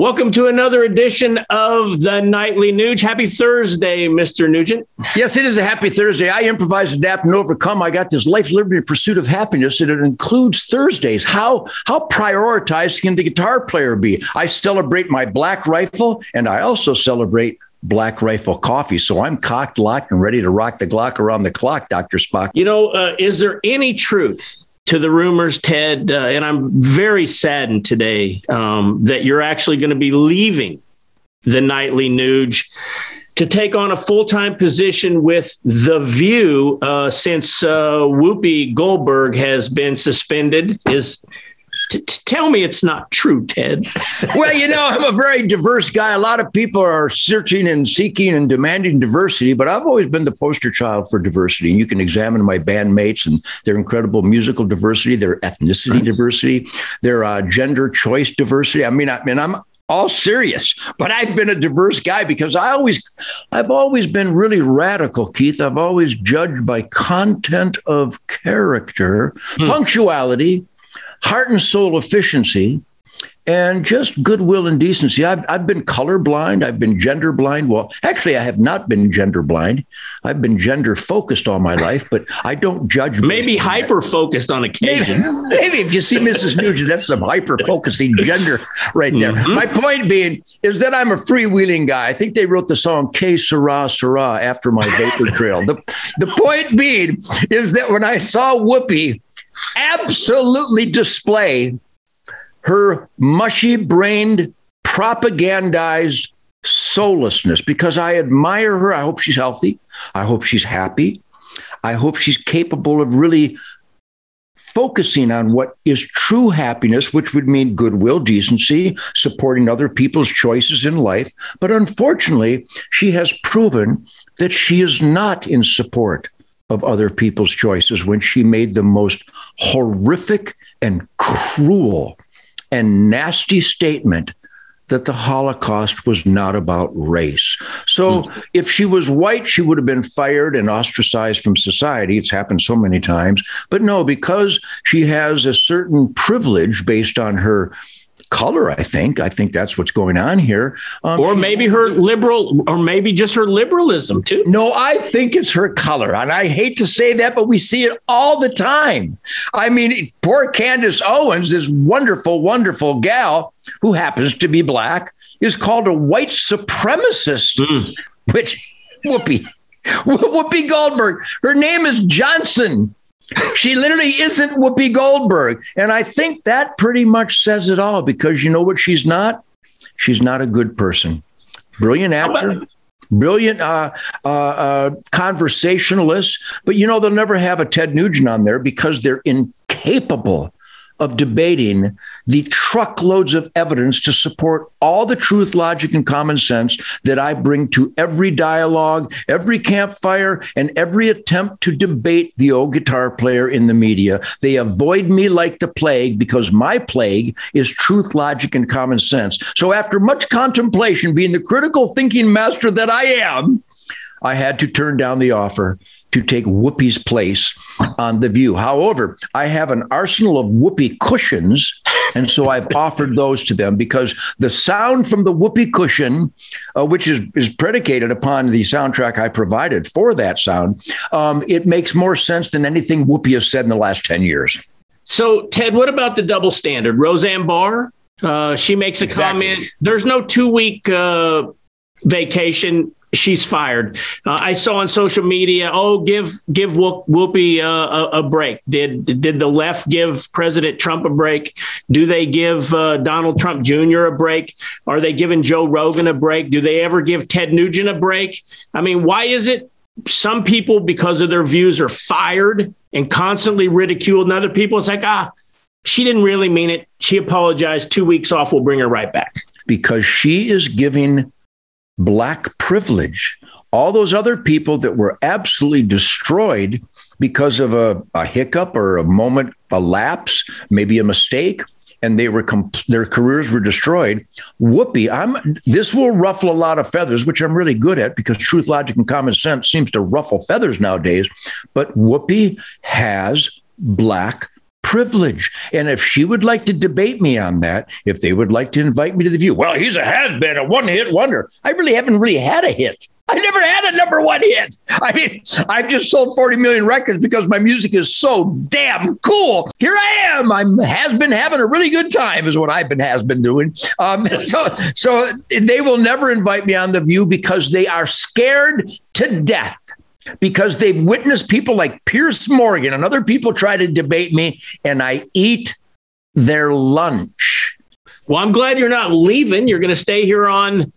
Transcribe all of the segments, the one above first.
Welcome to another edition of The Nightly Nuge. Happy Thursday, Mr. Nugent. Yes, it is a happy Thursday. I improvise, adapt, and overcome. I got this life, liberty, and pursuit of happiness, and it includes Thursdays. How prioritized can the guitar player be? I celebrate my black rifle, and I also celebrate Black Rifle Coffee. So I'm cocked, locked, and ready to rock the Glock around the clock, Dr. Spock. You know, is there any truth to the rumors, Ted, and I'm very saddened today that you're actually going to be leaving The Nightly Nuge to take on a full-time position with The View since Whoopi Goldberg has been suspended? Tell me it's not true, Ted. Well, you know, I'm a very diverse guy. A lot of people are searching and seeking and demanding diversity, but I've always been the poster child for diversity. And you can examine my bandmates and their incredible musical diversity, their ethnicity diversity, their gender choice diversity. I mean, I'm all serious, but I've been a diverse guy because I've always been really radical, Keith. I've always judged by content of character, punctuality, heart and soul efficiency, and just goodwill and decency. I've been colorblind. I've been gender blind. Well, actually, I have not been gender blind. I've been gender focused all my life, but I don't judge. Maybe hyper focused on occasion. Maybe if you see Mrs. Nugent, that's some hyper focusing gender right there. Mm-hmm. My point being is that I'm a freewheeling guy. I think they wrote the song "Que Sera Sera" after my vapor trail. The point being is that when I saw Whoopi absolutely display her mushy-brained, propagandized soullessness, because I admire her. I hope she's healthy. I hope she's happy. I hope she's capable of really focusing on what is true happiness, which would mean goodwill, decency, supporting other people's choices in life. But unfortunately, she has proven that she is not in support of other people's choices when she made the most horrific and cruel and nasty statement that the Holocaust was not about race. So if she was white, she would have been fired and ostracized from society. It's happened so many times. But no, because she has a certain privilege based on her color, I think that's what's going on here. Or maybe her liberalism too. No, I think it's her color. And I hate to say that, but we see it all the time. I mean, poor Candace Owens, this wonderful, wonderful gal who happens to be black, is called a white supremacist, which Whoopi Goldberg, her name is Johnson. She literally isn't Whoopi Goldberg. And I think that pretty much says it all, because you know what she's not? She's not a good person. Brilliant actor, brilliant conversationalist. But, you know, they'll never have a Ted Nugent on there because they're incapable of debating the truckloads of evidence to support all the truth, logic, and common sense that I bring to every dialogue, every campfire, and every attempt to debate the old guitar player in the media. They avoid me like the plague because my plague is truth, logic, and common sense. So after much contemplation, being the critical thinking master that I am, I had to turn down the offer to take Whoopi's place on The View. However, I have an arsenal of Whoopi cushions, and so I've offered those to them, because the sound from the Whoopi cushion, which is predicated upon the soundtrack I provided for that sound, it makes more sense than anything Whoopi has said in the last 10 years. So, Ted, what about the double standard? Roseanne Barr, she makes a comment. There's no 2-week vacation. She's fired. I saw on social media, give Whoopi a break. Did the left give President Trump a break? Do they give Donald Trump Jr. a break? Are they giving Joe Rogan a break? Do they ever give Ted Nugent a break? I mean, why is it some people, because of their views, are fired and constantly ridiculed, and other people, it's like, she didn't really mean it. She apologized. 2 weeks off will bring her right back. Because she is giving Black privilege. All those other people that were absolutely destroyed because of a hiccup or a moment, a lapse, maybe a mistake, and they were their careers were destroyed. Whoopi, this will ruffle a lot of feathers, which I'm really good at, because truth, logic, and common sense seems to ruffle feathers nowadays. But Whoopi has Black privilege. And if she would like to debate me on that, if they would like to invite me to The View, well, he's a has-been, a one-hit wonder. I really haven't really had a hit. I never had a number one hit. I mean, I've just sold 40 million records because my music is so damn cool. Here I am. I'm has been having a really good time is what I've been has been doing. So they will never invite me on The View because they are scared to death, because they've witnessed people like Piers Morgan and other people try to debate me, and I eat their lunch. Well, I'm glad you're not leaving. You're going to stay here on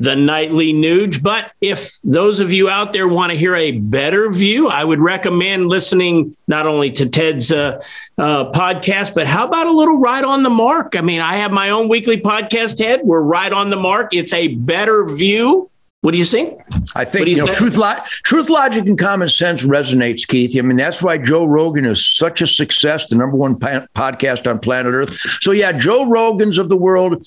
The Nightly Nuge. But if those of you out there want to hear a better view, I would recommend listening not only to Ted's podcast, but how about a little Right on the Mark? I mean, I have my own weekly podcast, Ted. We're Right on the Mark. It's a better view. What do you think? I think truth, logic, and common sense resonates, Keith. I mean, that's why Joe Rogan is such a success, the number one podcast on planet Earth. So, yeah, Joe Rogans of the world,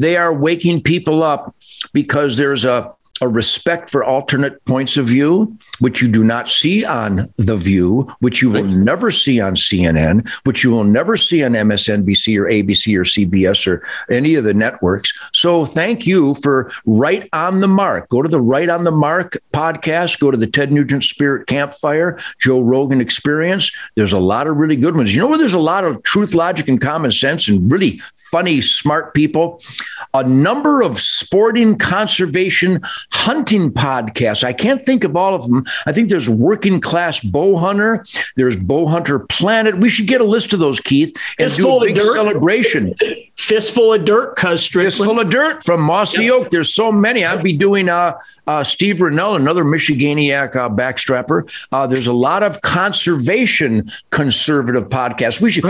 they are waking people up because there's a respect for alternate points of view, which you do not see on The View, which you will never see on CNN, which you will never see on MSNBC or ABC or CBS or any of the networks. So thank you for Right on the Mark. Go to the Right on the Mark podcast. Go to the Ted Nugent Spirit Campfire, Joe Rogan Experience. There's a lot of really good ones. You know where there's a lot of truth, logic, and common sense and really funny, smart people? A number of sporting, conservation, hunting podcasts. I can't think of all of them. I think there's Working Class Bow Hunter. There's Bow Hunter Planet. We should get a list of those, Keith, and Fistful do a big celebration. Fistful of Dirt, cuz Strickland. Fistful of Dirt from Mossy Oak. There's so many. I'd be doing Steve Rennell, another Michiganiac backstrapper. There's a lot of conservation conservative podcasts. We should.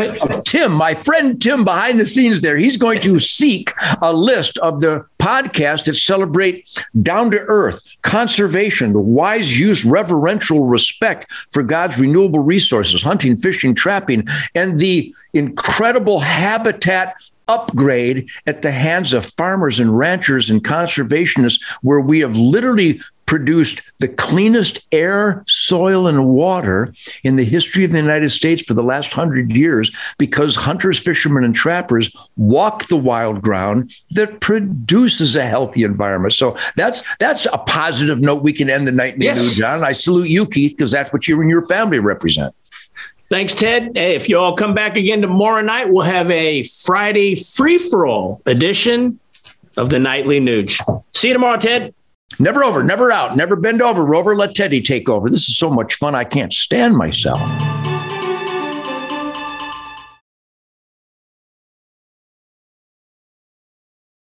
Tim, my friend Tim behind the scenes there, he's going to seek a list of the podcasts that celebrate down-to-earth conservation, the wise use, reverential respect for God's renewable resources, hunting, fishing, trapping, and the incredible habitat upgrade at the hands of farmers and ranchers and conservationists, where we have literally produced the cleanest air, soil, and water in the history of the United States for the last 100 years, because hunters, fishermen, and trappers walk the wild ground that produces a healthy environment. So that's a positive note we can end the night. Yes. John, and I salute you, Keith, because that's what you and your family represent. Thanks, Ted. Hey, if you all come back again tomorrow night, we'll have a Friday free-for-all edition of The Nightly Nuge. See you tomorrow, Ted. Never over, never out, never bend over, Rover. Let Teddy take over. This is so much fun. I can't stand myself.